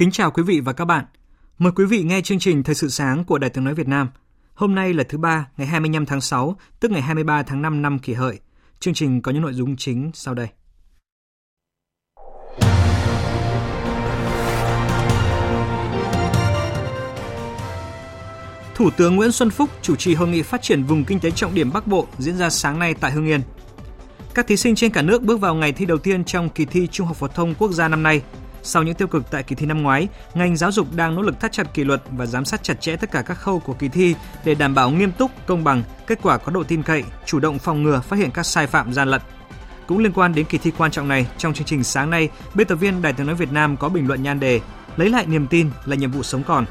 Kính chào quý vị và các bạn. Mời quý vị nghe chương trình Thời sự sáng của Đài Tiếng nói Việt Nam. Hôm nay là thứ Ba, ngày 25 tháng 6, tức ngày 23 tháng 5 năm Kỷ Hợi. Chương trình có những nội dung chính sau đây. Thủ tướng Nguyễn Xuân Phúc chủ trì hội nghị phát triển vùng kinh tế trọng điểm Bắc Bộ diễn ra sáng nay tại Hưng Yên. Các thí sinh trên cả nước bước vào ngày thi đầu tiên trong kỳ thi Trung học phổ thông quốc gia năm nay. Sau những tiêu cực tại kỳ thi năm ngoái, ngành giáo dục đang nỗ lực thắt chặt kỷ luật và giám sát chặt chẽ tất cả các khâu của kỳ thi để đảm bảo nghiêm túc, công bằng, kết quả có độ tin cậy, chủ động phòng ngừa, phát hiện các sai phạm, gian lận. Cũng liên quan đến kỳ thi quan trọng này, trong chương trình sáng nay, biên tập viên Đài Tiếng nói Việt Nam có bình luận nhan đề "Lấy lại niềm tin là nhiệm vụ sống còn".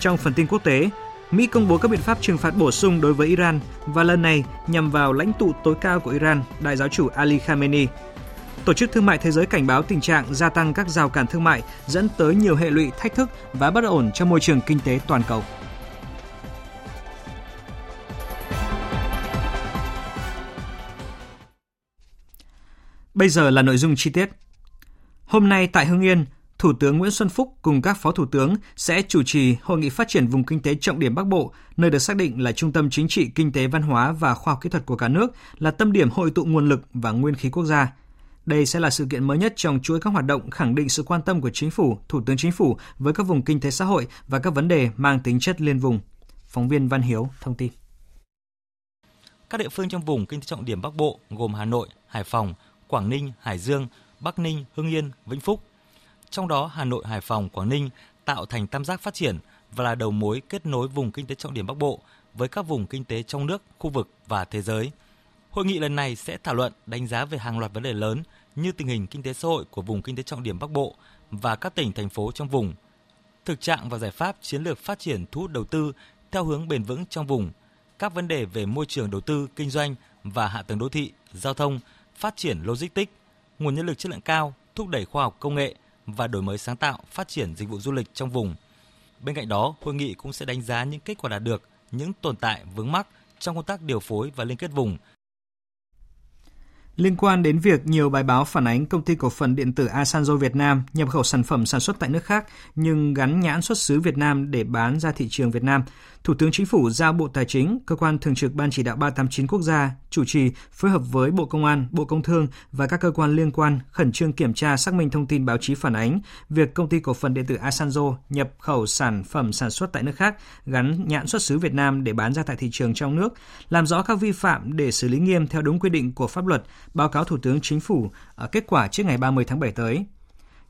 Trong phần tin quốc tế, Mỹ công bố các biện pháp trừng phạt bổ sung đối với Iran và lần này nhằm vào lãnh tụ tối cao của Iran, Đại giáo chủ Ali Khamenei. Tổ chức Thương mại Thế giới cảnh báo tình trạng gia tăng các rào cản thương mại dẫn tới nhiều hệ lụy, thách thức và bất ổn cho môi trường kinh tế toàn cầu. Bây giờ là nội dung chi tiết. Hôm nay tại Hưng Yên, Thủ tướng Nguyễn Xuân Phúc cùng các phó thủ tướng sẽ chủ trì hội nghị phát triển vùng kinh tế trọng điểm Bắc Bộ, nơi được xác định là trung tâm chính trị, kinh tế, văn hóa và khoa học kỹ thuật của cả nước, là tâm điểm hội tụ nguồn lực và nguyên khí quốc gia. Đây sẽ là sự kiện mới nhất trong chuỗi các hoạt động khẳng định sự quan tâm của Chính phủ, Thủ tướng Chính phủ với các vùng kinh tế xã hội và các vấn đề mang tính chất liên vùng. Phóng viên Văn Hiếu thông tin. Các địa phương trong vùng kinh tế trọng điểm Bắc Bộ gồm Hà Nội, Hải Phòng, Quảng Ninh, Hải Dương, Bắc Ninh, Hưng Yên, Vĩnh Phúc. Trong đó Hà Nội, Hải Phòng, Quảng Ninh tạo thành tam giác phát triển và là đầu mối kết nối vùng kinh tế trọng điểm Bắc Bộ với các vùng kinh tế trong nước, khu vực và thế giới. Hội nghị lần này sẽ thảo luận, đánh giá về hàng loạt vấn đề lớn như tình hình kinh tế xã hội của vùng kinh tế trọng điểm Bắc Bộ và các tỉnh, thành phố trong vùng, thực trạng và giải pháp chiến lược phát triển thu hút đầu tư theo hướng bền vững trong vùng, các vấn đề về môi trường đầu tư, kinh doanh và hạ tầng đô thị, giao thông, phát triển logistics, nguồn nhân lực chất lượng cao, thúc đẩy khoa học công nghệ và đổi mới sáng tạo, phát triển dịch vụ du lịch trong vùng. Bên cạnh đó, hội nghị cũng sẽ đánh giá những kết quả đạt được, những tồn tại vướng mắc trong công tác điều phối và liên kết vùng. Liên quan đến việc nhiều bài báo phản ánh công ty cổ phần điện tử Asanzo Việt Nam nhập khẩu sản phẩm sản xuất tại nước khác nhưng gắn nhãn xuất xứ Việt Nam để bán ra thị trường Việt Nam, Thủ tướng Chính phủ giao Bộ Tài chính, cơ quan thường trực Ban chỉ đạo 389 quốc gia, chủ trì phối hợp với Bộ Công an, Bộ Công thương và các cơ quan liên quan khẩn trương kiểm tra, xác minh thông tin báo chí phản ánh việc công ty cổ phần điện tử Asanzo nhập khẩu sản phẩm sản xuất tại nước khác gắn nhãn xuất xứ Việt Nam để bán ra tại thị trường trong nước, làm rõ các vi phạm để xử lý nghiêm theo đúng quy định của pháp luật, báo cáo Thủ tướng Chính phủ kết quả trước ngày 30 tháng 7 tới.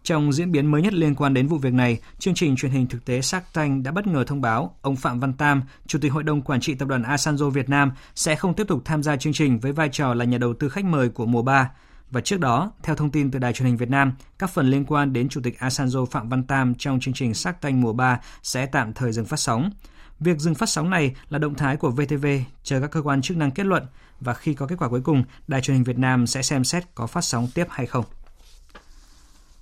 Trong diễn biến mới nhất liên quan đến vụ việc này, chương trình truyền hình thực tế Sắc Thanh đã bất ngờ thông báo ông Phạm Văn Tam, Chủ tịch Hội đồng Quản trị Tập đoàn Asanzo Việt Nam sẽ không tiếp tục tham gia chương trình với vai trò là nhà đầu tư khách mời của mùa 3. Và trước đó, theo thông tin từ Đài Truyền hình Việt Nam, các phần liên quan đến Chủ tịch Asanzo Phạm Văn Tam trong chương trình Sắc Thanh mùa 3 sẽ tạm thời dừng phát sóng. Việc dừng phát sóng này là động thái của VTV, chờ các cơ quan chức năng kết luận và khi có kết quả cuối cùng, Đài Truyền hình Việt Nam sẽ xem xét có phát sóng tiếp hay không.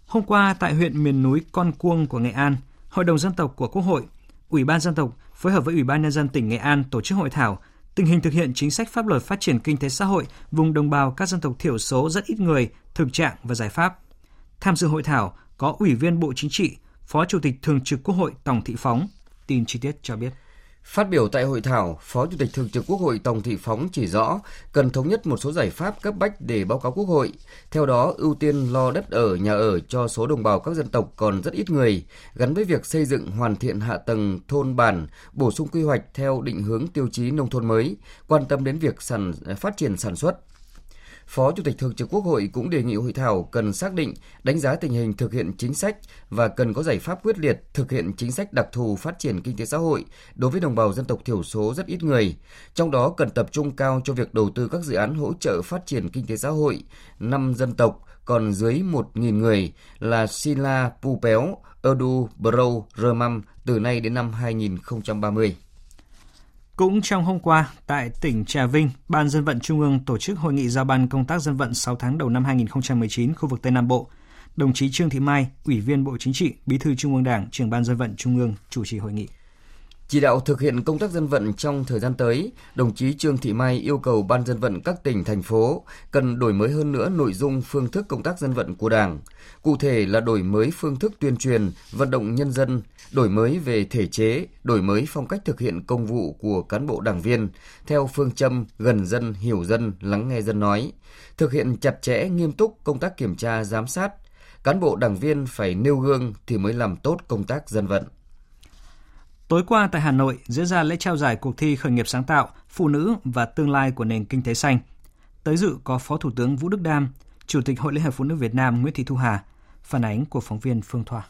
Hôm qua tại huyện miền núi Con Cuông của Nghệ An, Hội đồng Dân tộc của Quốc hội, Ủy ban Dân tộc phối hợp với Ủy ban Nhân dân tỉnh Nghệ An tổ chức hội thảo tình hình thực hiện chính sách pháp luật phát triển kinh tế xã hội vùng đồng bào các dân tộc thiểu số rất ít người, thực trạng và giải pháp. Tham dự hội thảo có Ủy viên Bộ Chính trị, Phó Chủ tịch Thường trực Quốc hội Tòng Thị Phóng. Tin chi tiết cho biết. Phát biểu tại hội thảo, Phó Chủ tịch Thường trực Quốc hội Tòng Thị Phóng chỉ rõ cần thống nhất một số giải pháp cấp bách để báo cáo Quốc hội. Theo đó, ưu tiên lo đất ở, nhà ở cho số đồng bào các dân tộc còn rất ít người, gắn với việc xây dựng hoàn thiện hạ tầng thôn bản, bổ sung quy hoạch theo định hướng tiêu chí nông thôn mới, quan tâm đến việc phát triển sản xuất. Phó Chủ tịch Thường trực Quốc hội cũng đề nghị hội thảo cần xác định, đánh giá tình hình thực hiện chính sách và cần có giải pháp quyết liệt thực hiện chính sách đặc thù phát triển kinh tế xã hội đối với đồng bào dân tộc thiểu số rất ít người. Trong đó cần tập trung cao cho việc đầu tư các dự án hỗ trợ phát triển kinh tế xã hội, 5 dân tộc còn dưới 1.000 người là Silla, Pu Péo, Urdu, Brou, Rơmăm từ nay đến năm 2030. Cũng trong hôm qua, tại tỉnh Trà Vinh, Ban Dân vận Trung ương tổ chức hội nghị giao ban công tác dân vận 6 tháng đầu năm 2019 khu vực Tây Nam Bộ. Đồng chí Trương Thị Mai, Ủy viên Bộ Chính trị, Bí thư Trung ương Đảng, Trưởng Ban Dân vận Trung ương chủ trì hội nghị. Chỉ đạo thực hiện công tác dân vận trong thời gian tới, đồng chí Trương Thị Mai yêu cầu Ban Dân vận các tỉnh, thành phố cần đổi mới hơn nữa nội dung, phương thức công tác dân vận của Đảng. Cụ thể là đổi mới phương thức tuyên truyền, vận động nhân dân, đổi mới về thể chế, đổi mới phong cách thực hiện công vụ của cán bộ đảng viên, theo phương châm gần dân, hiểu dân, lắng nghe dân nói. Thực hiện chặt chẽ, nghiêm túc công tác kiểm tra, giám sát. Cán bộ đảng viên phải nêu gương thì mới làm tốt công tác dân vận. Tối qua tại Hà Nội diễn ra lễ trao giải cuộc thi khởi nghiệp sáng tạo, phụ nữ và tương lai của nền kinh tế xanh. Tới dự có Phó Thủ tướng Vũ Đức Đam, Chủ tịch Hội Liên hiệp Phụ nữ Việt Nam Nguyễn Thị Thu Hà. Phản ánh của phóng viên Phương Thoa.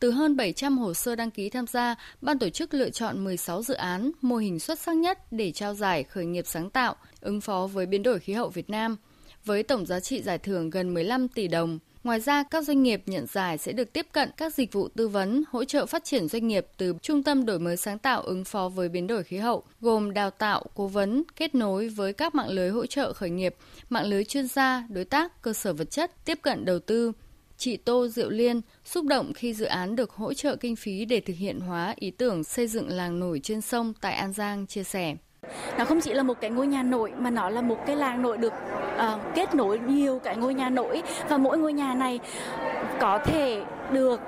Từ hơn 700 hồ sơ đăng ký tham gia, ban tổ chức lựa chọn 16 dự án, mô hình xuất sắc nhất để trao giải khởi nghiệp sáng tạo, ứng phó với biến đổi khí hậu Việt Nam, với tổng giá trị giải thưởng gần 15 tỷ đồng. Ngoài ra, các doanh nghiệp nhận giải sẽ được tiếp cận các dịch vụ tư vấn, hỗ trợ phát triển doanh nghiệp từ Trung tâm Đổi mới sáng tạo ứng phó với biến đổi khí hậu, gồm đào tạo, cố vấn, kết nối với các mạng lưới hỗ trợ khởi nghiệp, mạng lưới chuyên gia, đối tác, cơ sở vật chất, tiếp cận đầu tư. Chị Tô Diệu Liên xúc động khi dự án được hỗ trợ kinh phí để thực hiện hóa ý tưởng xây dựng làng nổi trên sông tại An Giang chia sẻ. Nó không chỉ là một cái ngôi nhà nổi mà nó là một cái làng nổi được kết nối nhiều cái ngôi nhà nổi, và mỗi ngôi nhà này có thể được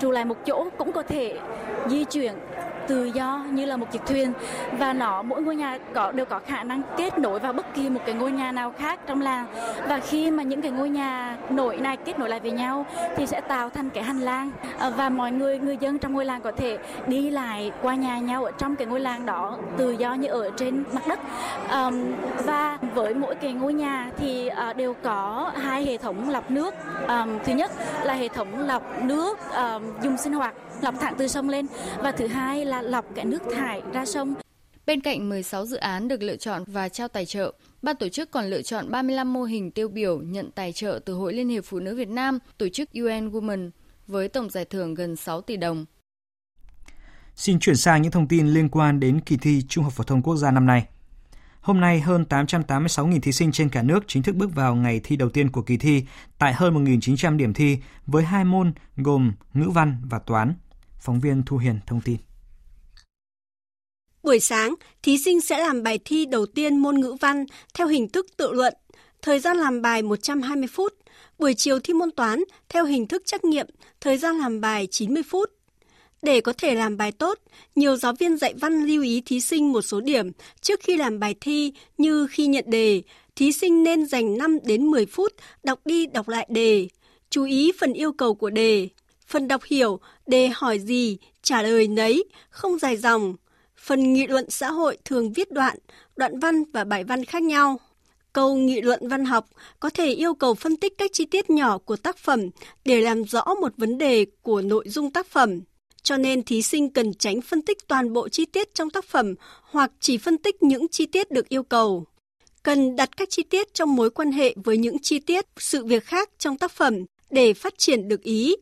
trụ lại một chỗ, cũng có thể di chuyển tự do như là một chiếc thuyền, và mỗi ngôi nhà đều có khả năng kết nối vào bất kỳ một cái ngôi nhà nào khác trong làng, và khi mà những cái ngôi nhà nổi này kết nối lại với nhau thì sẽ tạo thành cái hành lang, và mọi người dân trong ngôi làng có thể đi lại qua nhà nhau ở trong cái ngôi làng đó tự do như ở trên mặt đất, và với mỗi cái ngôi nhà thì đều có hai hệ thống lọc nước, thứ nhất là hệ thống lọc nước dùng sinh hoạt lọc thẳng từ sông lên, và thứ hai là lọc cái nước thải ra sông. Bên cạnh 16 dự án được lựa chọn và trao tài trợ, ban tổ chức còn lựa chọn 35 mô hình tiêu biểu nhận tài trợ từ Hội Liên hiệp Phụ nữ Việt Nam, tổ chức UN Women, với tổng giải thưởng gần 6 tỷ đồng. Xin chuyển sang những thông tin liên quan đến kỳ thi Trung học phổ thông quốc gia năm nay. Hôm nay, hơn 886.000 thí sinh trên cả nước chính thức bước vào ngày thi đầu tiên của kỳ thi tại hơn 1.900 điểm thi với hai môn gồm ngữ văn và toán. Phóng viên Thu Hiền thông tin. Buổi sáng, thí sinh sẽ làm bài thi đầu tiên môn ngữ văn theo hình thức tự luận, thời gian làm bài 120 phút. Buổi chiều thi môn toán theo hình thức trắc nghiệm, thời gian làm bài 90 phút. Để có thể làm bài tốt, nhiều giáo viên dạy văn lưu ý thí sinh một số điểm trước khi làm bài thi, như khi nhận đề, thí sinh nên dành 5 đến 10 phút đọc đi đọc lại đề, chú ý phần yêu cầu của đề, phần đọc hiểu, đề hỏi gì, trả lời nấy, không dài dòng. Phần nghị luận xã hội thường viết đoạn văn và bài văn khác nhau. Câu nghị luận văn học có thể yêu cầu phân tích các chi tiết nhỏ của tác phẩm để làm rõ một vấn đề của nội dung tác phẩm. Cho nên thí sinh cần tránh phân tích toàn bộ chi tiết trong tác phẩm hoặc chỉ phân tích những chi tiết được yêu cầu. Cần đặt các chi tiết trong mối quan hệ với những chi tiết sự việc khác trong tác phẩm để phát triển được ý.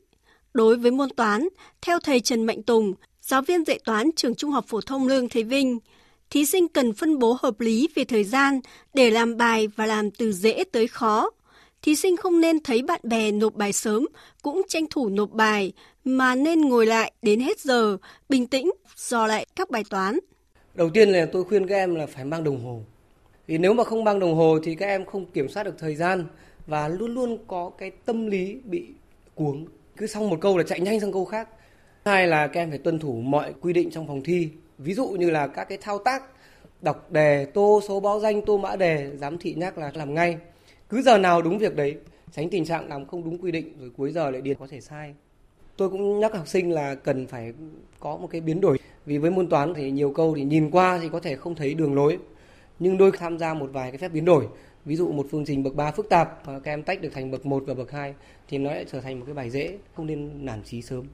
Đối với môn toán, theo thầy Trần Mạnh Tùng, giáo viên dạy toán trường Trung học phổ thông Lương Thế Vinh, thí sinh cần phân bố hợp lý về thời gian để làm bài và làm từ dễ tới khó. Thí sinh không nên thấy bạn bè nộp bài sớm cũng tranh thủ nộp bài, mà nên ngồi lại đến hết giờ, bình tĩnh, dò lại các bài toán. Đầu tiên là tôi khuyên các em là phải mang đồng hồ. Vì nếu mà không mang đồng hồ thì các em không kiểm soát được thời gian và luôn luôn có cái tâm lý bị cuống. Cứ xong một câu là chạy nhanh sang câu khác. Hai là các em phải tuân thủ mọi quy định trong phòng thi. Ví dụ như là các cái thao tác, đọc đề, tô số báo danh, tô mã đề, giám thị nhắc là làm ngay. Cứ giờ nào đúng việc đấy, tránh tình trạng làm không đúng quy định rồi cuối giờ lại điền có thể sai. Tôi cũng nhắc học sinh là cần phải có một cái biến đổi. Vì với môn toán thì nhiều câu thì nhìn qua thì có thể không thấy đường lối. nhưng đôi tham gia một vài cái phép biến đổi. Ví dụ một phương trình bậc 3 phức tạp và các em tách được thành bậc 1 và bậc 2 thì nó lại trở thành một cái bài dễ, không nên nản chí sớm.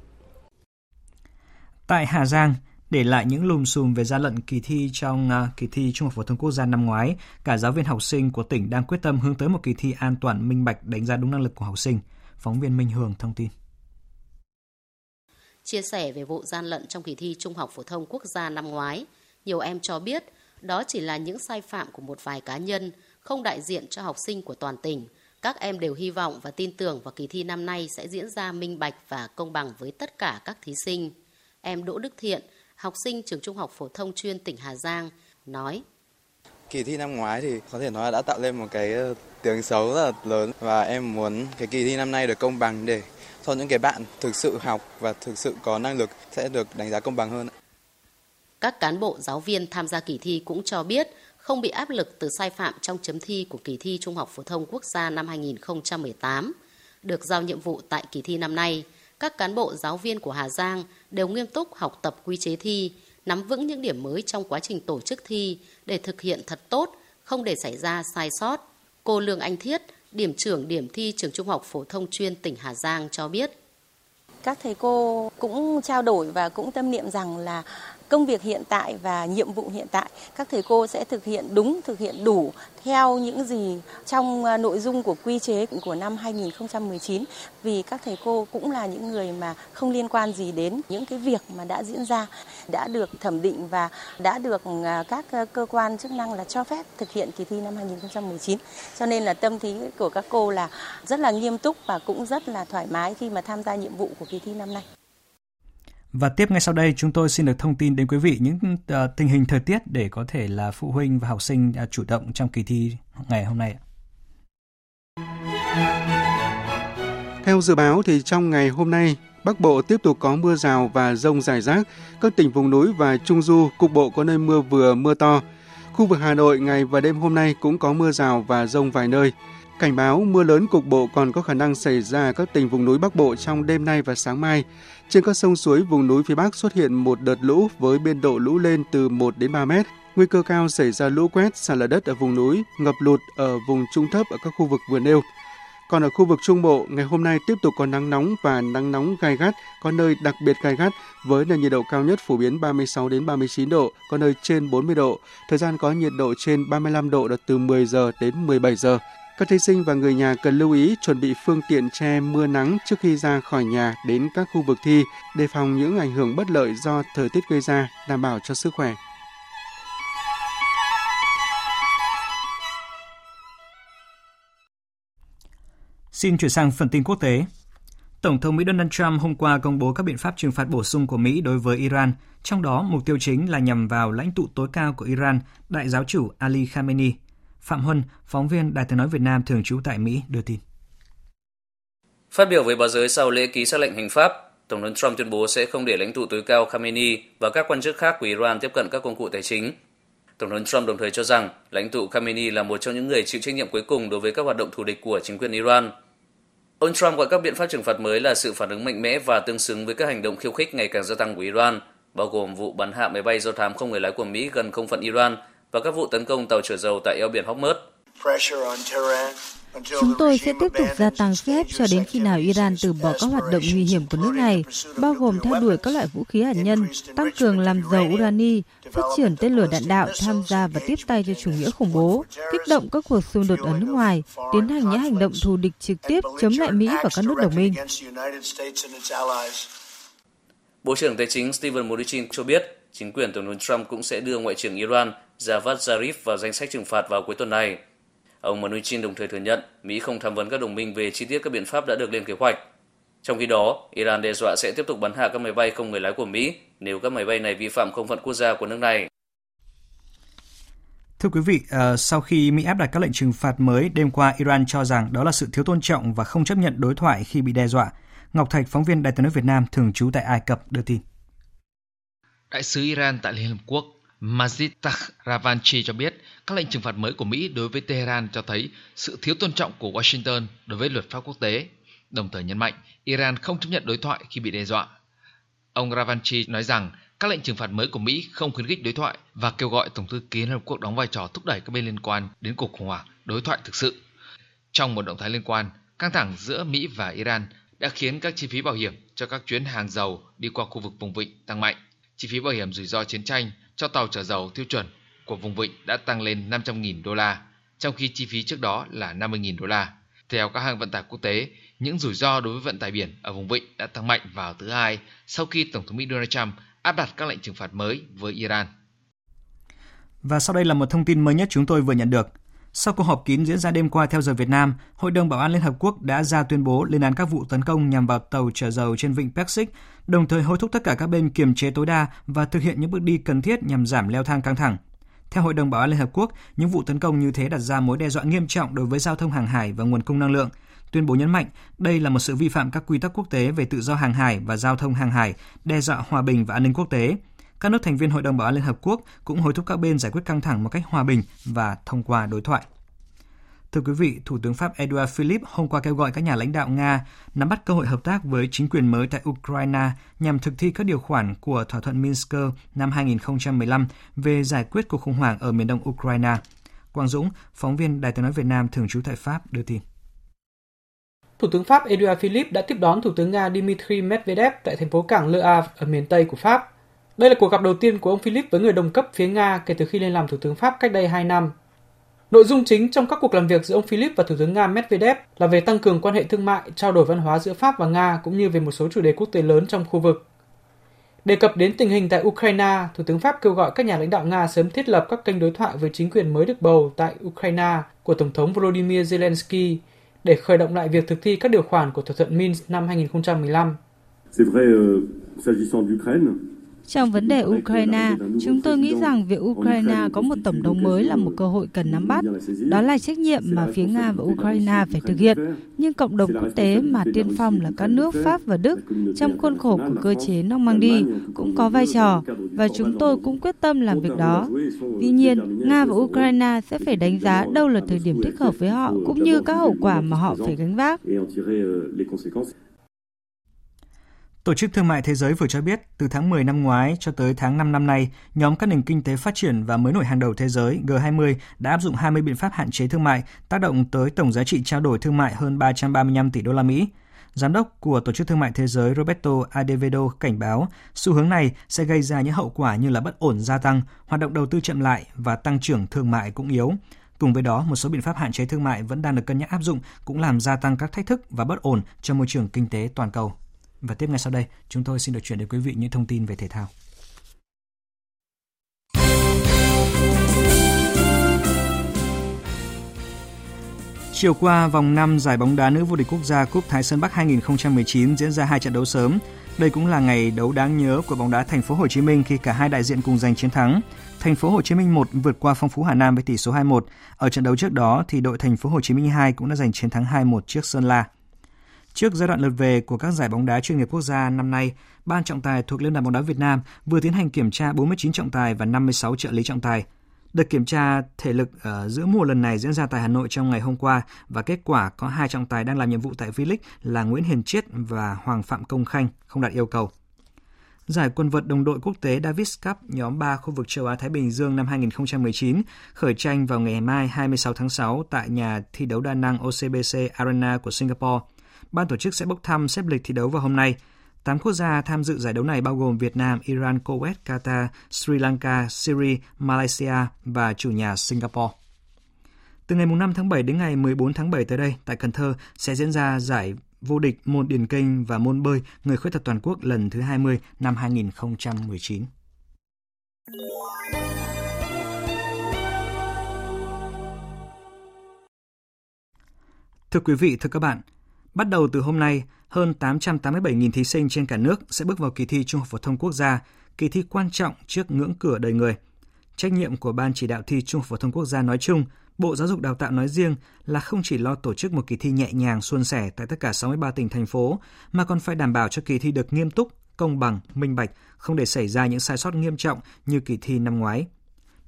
Tại Hà Giang, để lại những lùm xùm về gian lận kỳ thi trong kỳ thi Trung học phổ thông quốc gia năm ngoái, cả giáo viên học sinh của tỉnh đang quyết tâm hướng tới một kỳ thi an toàn, minh bạch, đánh giá đúng năng lực của học sinh. Phóng viên Minh Hường thông tin. Chia sẻ về vụ gian lận trong kỳ thi Trung học phổ thông quốc gia năm ngoái, nhiều em cho biết đó chỉ là những sai phạm của một vài cá nhân, không đại diện cho học sinh của toàn tỉnh. Các em đều hy vọng và tin tưởng vào kỳ thi năm nay sẽ diễn ra minh bạch và công bằng với tất cả các thí sinh. Em Đỗ Đức Thiện, học sinh trường Trung học phổ thông chuyên tỉnh Hà Giang, nói: Kỳ thi năm ngoái thì có thể nói là đã tạo lên một cái tiếng xấu rất là lớn, và em muốn cái kỳ thi năm nay được công bằng để cho những cái bạn thực sự học và thực sự có năng lực sẽ được đánh giá công bằng hơn. Các cán bộ giáo viên tham gia kỳ thi cũng cho biết không bị áp lực từ sai phạm trong chấm thi của kỳ thi Trung học phổ thông quốc gia năm 2018. Được giao nhiệm vụ tại kỳ thi năm nay, các cán bộ giáo viên của Hà Giang đều nghiêm túc học tập quy chế thi, nắm vững những điểm mới trong quá trình tổ chức thi để thực hiện thật tốt, không để xảy ra sai sót. Cô Lương Anh Thiết, điểm trưởng điểm thi trường Trung học phổ thông chuyên tỉnh Hà Giang cho biết. Các thầy cô cũng trao đổi và cũng tâm niệm rằng là công việc hiện tại và nhiệm vụ hiện tại, các thầy cô sẽ thực hiện đúng, thực hiện đủ theo những gì trong nội dung của quy chế của năm 2019. Vì các thầy cô cũng là những người mà không liên quan gì đến những cái việc mà đã diễn ra, đã được thẩm định và đã được các cơ quan chức năng là cho phép thực hiện kỳ thi năm 2019. Cho nên là tâm thế của các cô là rất là nghiêm túc và cũng rất là thoải mái khi mà tham gia nhiệm vụ của kỳ thi năm nay. Và tiếp ngay sau đây chúng tôi xin được thông tin đến quý vị những tình hình thời tiết để có thể là phụ huynh và học sinh chủ động trong kỳ thi ngày hôm nay. Theo dự báo thì trong ngày hôm nay, Bắc Bộ tiếp tục có mưa rào và dông rải rác, các tỉnh vùng núi và Trung Du cục bộ có nơi mưa vừa mưa to. Khu vực Hà Nội ngày và đêm hôm nay cũng có mưa rào và dông vài nơi. Cảnh báo mưa lớn cục bộ còn có khả năng xảy ra ở các tỉnh vùng núi Bắc Bộ trong đêm nay và sáng mai. Trên các sông suối vùng núi phía Bắc xuất hiện một đợt lũ với biên độ lũ lên từ 1 đến 3 mét. Nguy cơ cao xảy ra lũ quét, sạt lở đất ở vùng núi, ngập lụt ở vùng trung thấp ở các khu vực vừa nêu. Còn ở khu vực Trung Bộ, ngày hôm nay tiếp tục có nắng nóng và nắng nóng gay gắt, có nơi đặc biệt gay gắt với nền nhiệt độ cao nhất phổ biến 36 đến 39 độ, có nơi trên 40 độ. Thời gian có nhiệt độ trên 35 độ là từ 10 giờ đến 17 giờ. Các thí sinh và người nhà cần lưu ý chuẩn bị phương tiện che mưa nắng trước khi ra khỏi nhà đến các khu vực thi, đề phòng những ảnh hưởng bất lợi do thời tiết gây ra, đảm bảo cho sức khỏe. Xin chuyển sang phần tin quốc tế. Tổng thống Mỹ Donald Trump hôm qua công bố các biện pháp trừng phạt bổ sung của Mỹ đối với Iran, trong đó mục tiêu chính là nhằm vào lãnh tụ tối cao của Iran, Đại giáo chủ Ali Khamenei. Phạm Huân, phóng viên Đài Tiếng nói Việt Nam thường trú tại Mỹ đưa tin. Phát biểu với báo giới sau lễ ký sắc lệnh hành pháp, Tổng thống Trump tuyên bố sẽ không để lãnh tụ tối cao Khamenei và các quan chức khác của Iran tiếp cận các công cụ tài chính. Tổng thống Trump đồng thời cho rằng lãnh tụ Khamenei là một trong những người chịu trách nhiệm cuối cùng đối với các hoạt động thù địch của chính quyền Iran. Ông Trump gọi các biện pháp trừng phạt mới là sự phản ứng mạnh mẽ và tương xứng với các hành động khiêu khích ngày càng gia tăng của Iran, bao gồm vụ bắn hạ máy bay do thám không người lái của Mỹ gần không phận Iran và các vụ tấn công tàu chở dầu tại eo biển Hormuz. Chúng tôi sẽ tiếp tục gia tăng phép cho đến khi nào Iran từ bỏ các hoạt động nguy hiểm của nước này, bao gồm theo đuổi các loại vũ khí hạt nhân, tăng cường làm giàu urani, phát triển tên lửa đạn đạo, tham gia và tiếp tay cho chủ nghĩa khủng bố, kích động các cuộc xung đột ở nước ngoài, tiến hành những hành động thù địch trực tiếp chống lại Mỹ và các nước đồng minh. Bộ trưởng Tài chính Steven Mnuchin cho biết, chính quyền Tổng thống Trump cũng sẽ đưa Ngoại trưởng Iran Javad Zarif vào danh sách trừng phạt vào cuối tuần này. Ông Mnuchin đồng thời thừa nhận Mỹ không tham vấn các đồng minh về chi tiết các biện pháp đã được lên kế hoạch. Trong khi đó, Iran đe dọa sẽ tiếp tục bắn hạ các máy bay không người lái của Mỹ nếu các máy bay này vi phạm không phận quốc gia của nước này. Thưa quý vị, sau khi Mỹ áp đặt các lệnh trừng phạt mới, đêm qua Iran cho rằng đó là sự thiếu tôn trọng và không chấp nhận đối thoại khi bị đe dọa. Ngọc Thạch, phóng viên Đài Tiếng nói Việt Nam thường trú tại Ai Cập đưa tin. Đại sứ Iran tại Liên Hợp Quốc Majid Takh Ravanchi cho biết các lệnh trừng phạt mới của Mỹ đối với Tehran cho thấy sự thiếu tôn trọng của Washington đối với luật pháp quốc tế, đồng thời nhấn mạnh Iran không chấp nhận đối thoại khi bị đe dọa. Ông Ravanchi nói rằng Các lệnh trừng phạt mới của Mỹ không khuyến khích đối thoại và kêu gọi Tổng thư ký Liên Hợp Quốc đóng vai trò thúc đẩy các bên liên quan đến cuộc khủng hoảng đối thoại thực sự. Trong một động thái liên quan, căng thẳng giữa Mỹ và Iran đã khiến các chi phí bảo hiểm cho các chuyến hàng dầu đi qua khu vực vùng vịnh tăng mạnh. Chi phí bảo hiểm rủi ro chiến tranh cho tàu chở dầu tiêu chuẩn của vùng vịnh đã tăng lên 500.000 đô la, trong khi chi phí trước đó là 50.000 đô la. Theo các hãng vận tải quốc tế, những rủi ro đối với vận tải biển ở vùng vịnh đã tăng mạnh vào thứ Hai sau khi Tổng thống Mỹ Donald Trump áp đặt các lệnh trừng phạt mới với Iran. Và sau đây là một thông tin mới nhất chúng tôi vừa nhận được. Sau cuộc họp kín diễn ra đêm qua theo giờ Việt Nam, Hội đồng Bảo an Liên Hợp Quốc đã ra tuyên bố lên án các vụ tấn công nhằm vào tàu chở dầu trên vịnh Persic, đồng thời hối thúc tất cả các bên kiềm chế tối đa và thực hiện những bước đi cần thiết nhằm giảm leo thang căng thẳng. Theo Hội đồng Bảo an Liên Hợp Quốc, những vụ tấn công như thế đặt ra mối đe dọa nghiêm trọng đối với giao thông hàng hải và nguồn cung năng lượng. Tuyên bố nhấn mạnh đây là một sự vi phạm các quy tắc quốc tế về tự do hàng hải và giao thông hàng hải, đe dọa hòa bình và an ninh quốc tế. Các nước thành viên Hội đồng Bảo an Liên Hợp Quốc cũng hối thúc các bên giải quyết căng thẳng một cách hòa bình và thông qua đối thoại. Thưa quý vị, Thủ tướng Pháp Edouard Philippe hôm qua kêu gọi các nhà lãnh đạo Nga nắm bắt cơ hội hợp tác với chính quyền mới tại Ukraine nhằm thực thi các điều khoản của thỏa thuận Minsk năm 2015 về giải quyết cuộc khủng hoảng ở miền đông Ukraine. Quang Dũng, phóng viên Đài Tiếng nói Việt Nam thường trú tại Pháp đưa tin. Thủ tướng Pháp Edouard Philippe đã tiếp đón Thủ tướng Nga Dmitry Medvedev tại thành phố cảng Le Havre ở miền tây của Pháp. Đây là cuộc gặp đầu tiên của ông Philippe với người đồng cấp phía Nga kể từ khi lên làm Thủ tướng Pháp cách đây 2 năm. Nội dung chính trong các cuộc làm việc giữa ông Philippe và Thủ tướng Nga Medvedev là về tăng cường quan hệ thương mại, trao đổi văn hóa giữa Pháp và Nga cũng như về một số chủ đề quốc tế lớn trong khu vực. Đề cập đến tình hình tại Ukraine, Thủ tướng Pháp kêu gọi các nhà lãnh đạo Nga sớm thiết lập các kênh đối thoại với chính quyền mới được bầu tại Ukraine của Tổng thống Volodymyr Zelensky để khởi động lại việc thực thi các điều khoản của thỏa thuận Minsk năm 2015. Trong vấn đề Ukraine, chúng tôi nghĩ rằng việc Ukraine có một tổng thống mới là một cơ hội cần nắm bắt. Đó là trách nhiệm mà phía Nga và Ukraine phải thực hiện. Nhưng cộng đồng quốc tế mà tiên phong là các nước Pháp và Đức trong khuôn khổ của cơ chế Normandy cũng có vai trò và chúng tôi cũng quyết tâm làm việc đó. Tuy nhiên, Nga và Ukraine sẽ phải đánh giá đâu là thời điểm thích hợp với họ cũng như các hậu quả mà họ phải gánh vác. Tổ chức Thương mại Thế giới vừa cho biết, từ tháng 10 năm ngoái cho tới tháng 5 năm nay, nhóm các nền kinh tế phát triển và mới nổi hàng đầu thế giới G20 đã áp dụng 20 biện pháp hạn chế thương mại, tác động tới tổng giá trị trao đổi thương mại hơn 335 tỷ đô la Mỹ. Giám đốc của Tổ chức Thương mại Thế giới Roberto Azevedo cảnh báo, xu hướng này sẽ gây ra những hậu quả như là bất ổn gia tăng, hoạt động đầu tư chậm lại và tăng trưởng thương mại cũng yếu. Cùng với đó, một số biện pháp hạn chế thương mại vẫn đang được cân nhắc áp dụng cũng làm gia tăng các thách thức và bất ổn cho môi trường kinh tế toàn cầu. Và tiếp ngay sau đây, chúng tôi xin được chuyển đến quý vị những thông tin về thể thao. Chiều qua, vòng 5 giải bóng đá nữ vô địch quốc gia Cúp Thái Sơn Bắc 2019 diễn ra 2 trận đấu sớm. Đây cũng là ngày đấu đáng nhớ của bóng đá Thành phố Hồ Chí Minh khi cả hai đại diện cùng giành chiến thắng. Thành phố Hồ Chí Minh 1 vượt qua Phong Phú Hà Nam với tỷ số 2-1. Ở trận đấu trước đó thì đội Thành phố Hồ Chí Minh 2 cũng đã giành chiến thắng 2-1 trước Sơn La. Trước giai đoạn lượt về của các giải bóng đá chuyên nghiệp quốc gia năm nay, Ban trọng tài thuộc Liên đoàn bóng đá Việt Nam vừa tiến hành kiểm tra 49 trọng tài và 56 trợ lý trọng tài. Đợt kiểm tra thể lực ở giữa mùa lần này diễn ra tại Hà Nội trong ngày hôm qua và kết quả có 2 trọng tài đang làm nhiệm vụ tại V-League là Nguyễn Hiền Chiết và Hoàng Phạm Công Khanh không đạt yêu cầu. Giải quần vợt đồng đội quốc tế Davis Cup nhóm 3 khu vực châu Á-Thái Bình Dương năm 2019 khởi tranh vào ngày mai 26 tháng 6 tại nhà thi đấu đa năng OCBC Arena của Singapore. Ban tổ chức sẽ bốc thăm xếp lịch thi đấu vào hôm nay. 8 quốc gia tham dự giải đấu này bao gồm Việt Nam, Iran, Kuwait, Qatar, Sri Lanka, Syria, Malaysia và chủ nhà Singapore. Từ ngày 5 tháng 7 đến ngày 14 tháng 7 tới đây, tại Cần Thơ sẽ diễn ra giải vô địch môn điền kinh và môn bơi người khuyết tật toàn quốc lần thứ 20 năm 2019. Thưa quý vị, thưa các bạn, bắt đầu từ hôm nay, hơn 887.000 thí sinh trên cả nước sẽ bước vào kỳ thi Trung học phổ thông quốc gia, kỳ thi quan trọng trước ngưỡng cửa đời người. Trách nhiệm của Ban chỉ đạo thi Trung học phổ thông quốc gia nói chung, Bộ Giáo dục Đào tạo nói riêng là không chỉ lo tổ chức một kỳ thi nhẹ nhàng suôn sẻ tại tất cả 63 tỉnh, thành phố, mà còn phải đảm bảo cho kỳ thi được nghiêm túc, công bằng, minh bạch, không để xảy ra những sai sót nghiêm trọng như kỳ thi năm ngoái.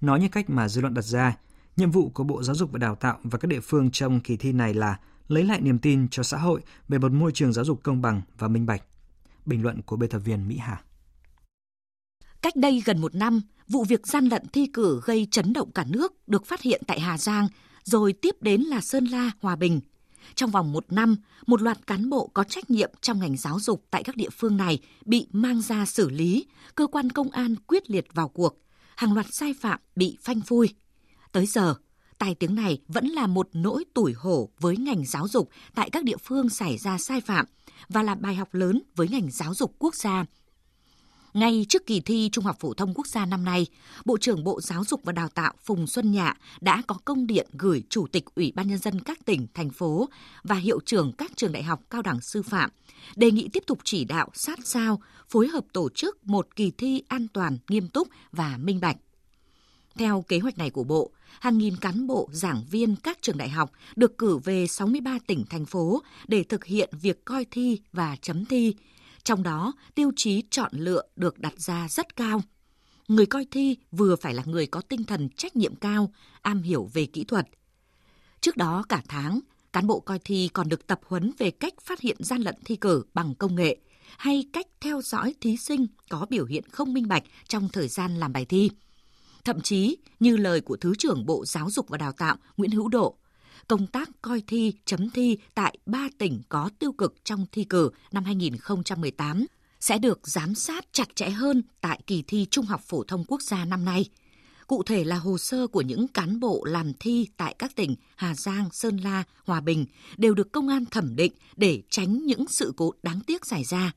Nói như cách mà dư luận đặt ra, nhiệm vụ của Bộ Giáo dục và Đào tạo và các địa phương trong kỳ thi này là lấy lại niềm tin cho xã hội về một môi trường giáo dục công bằng và minh bạch. Bình luận của biên tập viên Mỹ Hà. Cách đây gần một năm, vụ việc gian lận thi cử gây chấn động cả nước được phát hiện tại Hà Giang, rồi tiếp đến là Sơn La, Hòa Bình. Trong vòng một năm, một loạt cán bộ có trách nhiệm trong ngành giáo dục tại các địa phương này bị mang ra xử lý, cơ quan công an quyết liệt vào cuộc, hàng loạt sai phạm bị phanh phui. Tới giờ, tai tiếng này vẫn là một nỗi tủi hổ với ngành giáo dục tại các địa phương xảy ra sai phạm và là bài học lớn với ngành giáo dục quốc gia. Ngay trước kỳ thi Trung học Phổ thông Quốc gia năm nay, Bộ trưởng Bộ Giáo dục và Đào tạo Phùng Xuân Nhạ đã có công điện gửi Chủ tịch Ủy ban Nhân dân các tỉnh, thành phố và hiệu trưởng các trường đại học cao đẳng sư phạm, đề nghị tiếp tục chỉ đạo sát sao, phối hợp tổ chức một kỳ thi an toàn, nghiêm túc và minh bạch. Theo kế hoạch này của Bộ, hàng nghìn cán bộ, giảng viên các trường đại học được cử về 63 tỉnh, thành phố để thực hiện việc coi thi và chấm thi. Trong đó, tiêu chí chọn lựa được đặt ra rất cao. Người coi thi vừa phải là người có tinh thần trách nhiệm cao, am hiểu về kỹ thuật. Trước đó cả tháng, cán bộ coi thi còn được tập huấn về cách phát hiện gian lận thi cử bằng công nghệ hay cách theo dõi thí sinh có biểu hiện không minh bạch trong thời gian làm bài thi. Thậm chí, như lời của Thứ trưởng Bộ Giáo dục và Đào tạo Nguyễn Hữu Độ, công tác coi thi, chấm thi tại 3 tỉnh có tiêu cực trong thi cử năm 2018 sẽ được giám sát chặt chẽ hơn tại kỳ thi Trung học Phổ thông Quốc gia năm nay. Cụ thể là hồ sơ của những cán bộ làm thi tại các tỉnh Hà Giang, Sơn La, Hòa Bình đều được công an thẩm định để tránh những sự cố đáng tiếc xảy ra.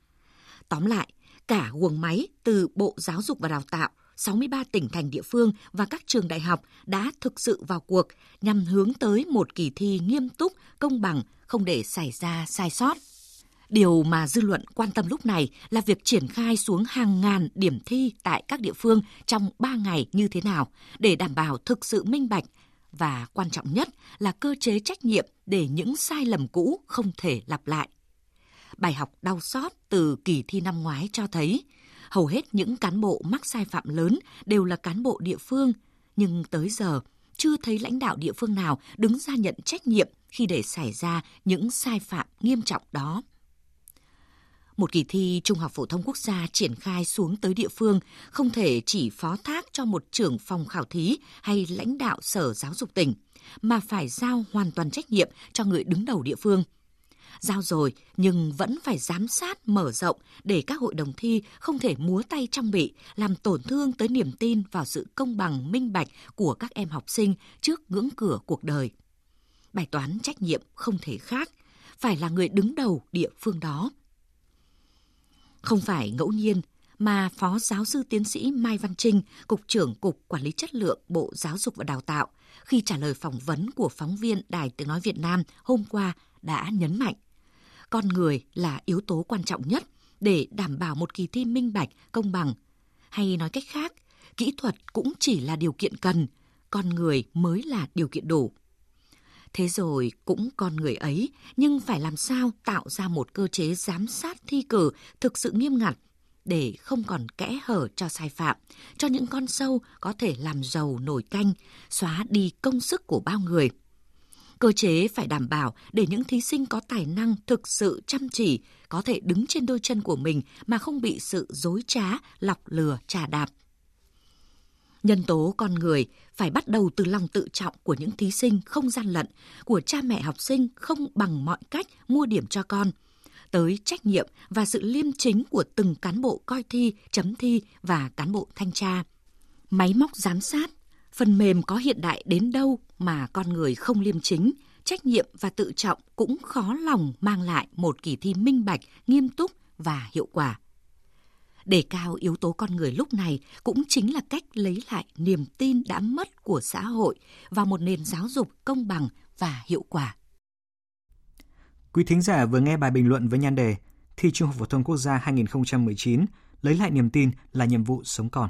Tóm lại, cả guồng máy từ Bộ Giáo dục và Đào tạo, 63 tỉnh thành địa phương và các trường đại học đã thực sự vào cuộc nhằm hướng tới một kỳ thi nghiêm túc, công bằng, không để xảy ra sai sót. Điều mà dư luận quan tâm lúc này là việc triển khai xuống hàng ngàn điểm thi tại các địa phương trong 3 ngày như thế nào để đảm bảo thực sự minh bạch và quan trọng nhất là cơ chế trách nhiệm để những sai lầm cũ không thể lặp lại. Bài học đau xót từ kỳ thi năm ngoái cho thấy hầu hết những cán bộ mắc sai phạm lớn đều là cán bộ địa phương, nhưng tới giờ chưa thấy lãnh đạo địa phương nào đứng ra nhận trách nhiệm khi để xảy ra những sai phạm nghiêm trọng đó. Một kỳ thi Trung học Phổ thông Quốc gia triển khai xuống tới địa phương không thể chỉ phó thác cho một trưởng phòng khảo thí hay lãnh đạo Sở Giáo dục tỉnh, mà phải giao hoàn toàn trách nhiệm cho người đứng đầu địa phương. Giao rồi nhưng vẫn phải giám sát mở rộng để các hội đồng thi không thể múa tay trong bị, làm tổn thương tới niềm tin vào sự công bằng minh bạch của các em học sinh trước ngưỡng cửa cuộc đời. Bài toán trách nhiệm không thể khác, phải là người đứng đầu địa phương đó. Không phải ngẫu nhiên mà Phó Giáo sư Tiến sĩ Mai Văn Trinh, Cục trưởng Cục Quản lý Chất lượng Bộ Giáo dục và Đào tạo, khi trả lời phỏng vấn của phóng viên Đài Tiếng Nói Việt Nam hôm qua đã nhấn mạnh, con người là yếu tố quan trọng nhất để đảm bảo một kỳ thi minh bạch, công bằng. Hay nói cách khác, kỹ thuật cũng chỉ là điều kiện cần, con người mới là điều kiện đủ. Thế rồi cũng con người ấy, nhưng phải làm sao tạo ra một cơ chế giám sát thi cử thực sự nghiêm ngặt để không còn kẽ hở cho sai phạm, cho những con sâu có thể làm giàu nồi canh, xóa đi công sức của bao người. Cơ chế phải đảm bảo để những thí sinh có tài năng thực sự chăm chỉ, có thể đứng trên đôi chân của mình mà không bị sự dối trá, lọc lừa, trà đạp. Nhân tố con người phải bắt đầu từ lòng tự trọng của những thí sinh không gian lận, của cha mẹ học sinh không bằng mọi cách mua điểm cho con, tới trách nhiệm và sự liêm chính của từng cán bộ coi thi, chấm thi và cán bộ thanh tra. Máy móc giám sát, phần mềm có hiện đại đến đâu mà con người không liêm chính, trách nhiệm và tự trọng cũng khó lòng mang lại một kỳ thi minh bạch, nghiêm túc và hiệu quả. Đề cao yếu tố con người lúc này cũng chính là cách lấy lại niềm tin đã mất của xã hội vào một nền giáo dục công bằng và hiệu quả. Quý thính giả vừa nghe bài bình luận với nhan đề Thi Trung học Phổ thông Quốc gia 2019, lấy lại niềm tin là nhiệm vụ sống còn.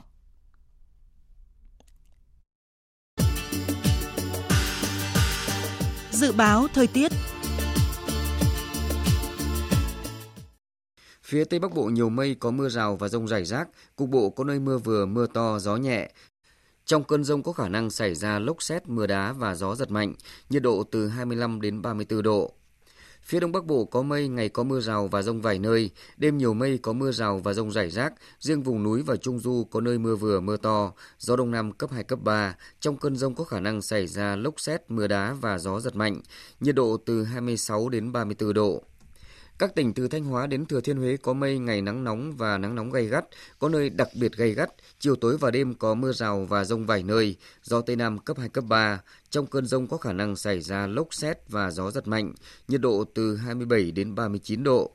Dự báo thời tiết. Phía Tây Bắc Bộ nhiều mây, có mưa rào và dông rải rác, cục bộ có nơi mưa vừa, mưa to, gió nhẹ. Trong cơn dông có khả năng xảy ra lốc sét, mưa đá và gió giật mạnh, nhiệt độ từ 25 đến 34 độ. Phía Đông Bắc Bộ có mây, ngày có mưa rào và dông vài nơi, đêm nhiều mây có mưa rào và dông rải rác, riêng vùng núi và Trung Du có nơi mưa vừa mưa to, gió Đông Nam cấp 2, cấp 3, trong cơn dông có khả năng xảy ra lốc sét, mưa đá và gió giật mạnh, nhiệt độ từ 26 đến 34 độ. Các tỉnh từ Thanh Hóa đến Thừa Thiên Huế có mây, ngày nắng nóng và nắng nóng gay gắt, có nơi đặc biệt gay gắt, chiều tối và đêm có mưa rào và dông vài nơi, gió Tây Nam cấp 2, cấp 3, trong cơn dông có khả năng xảy ra lốc sét và gió giật mạnh, nhiệt độ từ 27 đến 39 độ.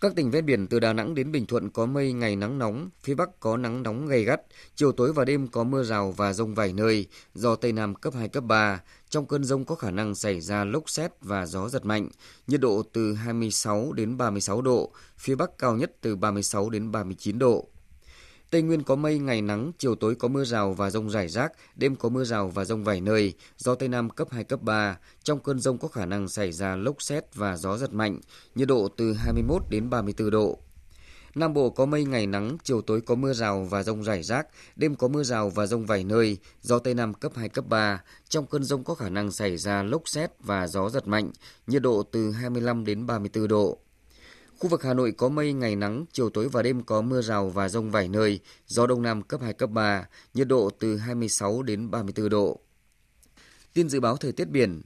Các tỉnh ven biển từ Đà Nẵng đến Bình Thuận có mây, ngày nắng nóng, phía Bắc có nắng nóng gay gắt, chiều tối và đêm có mưa rào và dông vài nơi, gió Tây Nam cấp 2, cấp 3, trong cơn dông có khả năng xảy ra lốc sét và gió giật mạnh, nhiệt độ từ 26 đến 36 độ, phía Bắc cao nhất từ 36 đến 39 độ. Tây Nguyên có mây, ngày nắng, chiều tối có mưa rào và dông rải rác, đêm có mưa rào và dông vài nơi, gió Tây Nam cấp 2, cấp 3, trong cơn dông có khả năng xảy ra lốc sét và gió giật mạnh, nhiệt độ từ 21 đến 34 độ. Nam Bộ có mây, ngày nắng, chiều tối có mưa rào và dông rải rác, đêm có mưa rào và dông vài nơi, gió Tây Nam cấp 2, cấp 3, trong cơn dông có khả năng xảy ra lốc sét và gió giật mạnh, nhiệt độ từ 25 đến 34 độ. Khu vực Hà Nội có mây, ngày nắng, chiều tối và đêm có mưa rào và dông vài nơi, gió Đông Nam cấp 2, cấp 3, nhiệt độ từ 26 đến 34 độ. Tin dự báo thời tiết biển.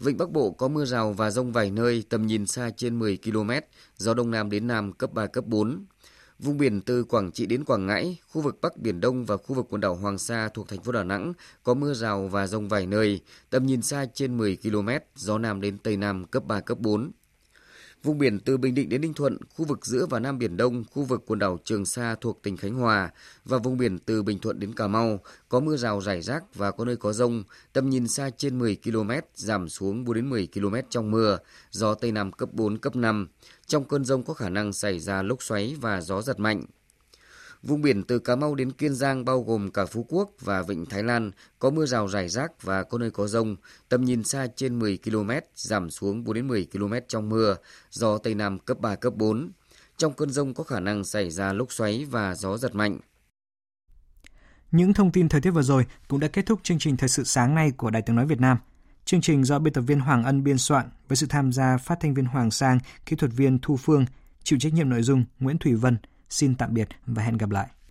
Vịnh Bắc Bộ có mưa rào và dông vài nơi, tầm nhìn xa trên 10 km, gió Đông Nam đến Nam cấp 3, cấp 4. Vùng biển từ Quảng Trị đến Quảng Ngãi, khu vực Bắc Biển Đông và khu vực quần đảo Hoàng Sa thuộc thành phố Đà Nẵng có mưa rào và dông vài nơi, tầm nhìn xa trên 10 km, gió Nam đến Tây Nam cấp 3, cấp 4. Vùng biển từ Bình Định đến Ninh Thuận, khu vực giữa và Nam Biển Đông, khu vực quần đảo Trường Sa thuộc tỉnh Khánh Hòa và vùng biển từ Bình Thuận đến Cà Mau có mưa rào rải rác và có nơi có dông, tầm nhìn xa trên 10 km, giảm xuống 4 đến 10 km trong mưa, gió Tây Nam cấp 4, cấp 5. Trong cơn dông có khả năng xảy ra lốc xoáy và gió giật mạnh. Vùng biển từ Cà Mau đến Kiên Giang bao gồm cả Phú Quốc và Vịnh Thái Lan có mưa rào rải rác và có nơi có dông, tầm nhìn xa trên 10 km, giảm xuống 4 đến 10 km trong mưa, gió Tây Nam cấp 3, cấp 4. Trong cơn dông có khả năng xảy ra lốc xoáy và gió giật mạnh. Những thông tin thời tiết vừa rồi cũng đã kết thúc chương trình Thời sự sáng nay của Đài Tiếng Nói Việt Nam. Chương trình do biên tập viên Hoàng Ân biên soạn với sự tham gia phát thanh viên Hoàng Sang, kỹ thuật viên Thu Phương, chịu trách nhiệm nội dung Nguyễn Thủy Vân. Xin tạm biệt và hẹn gặp lại.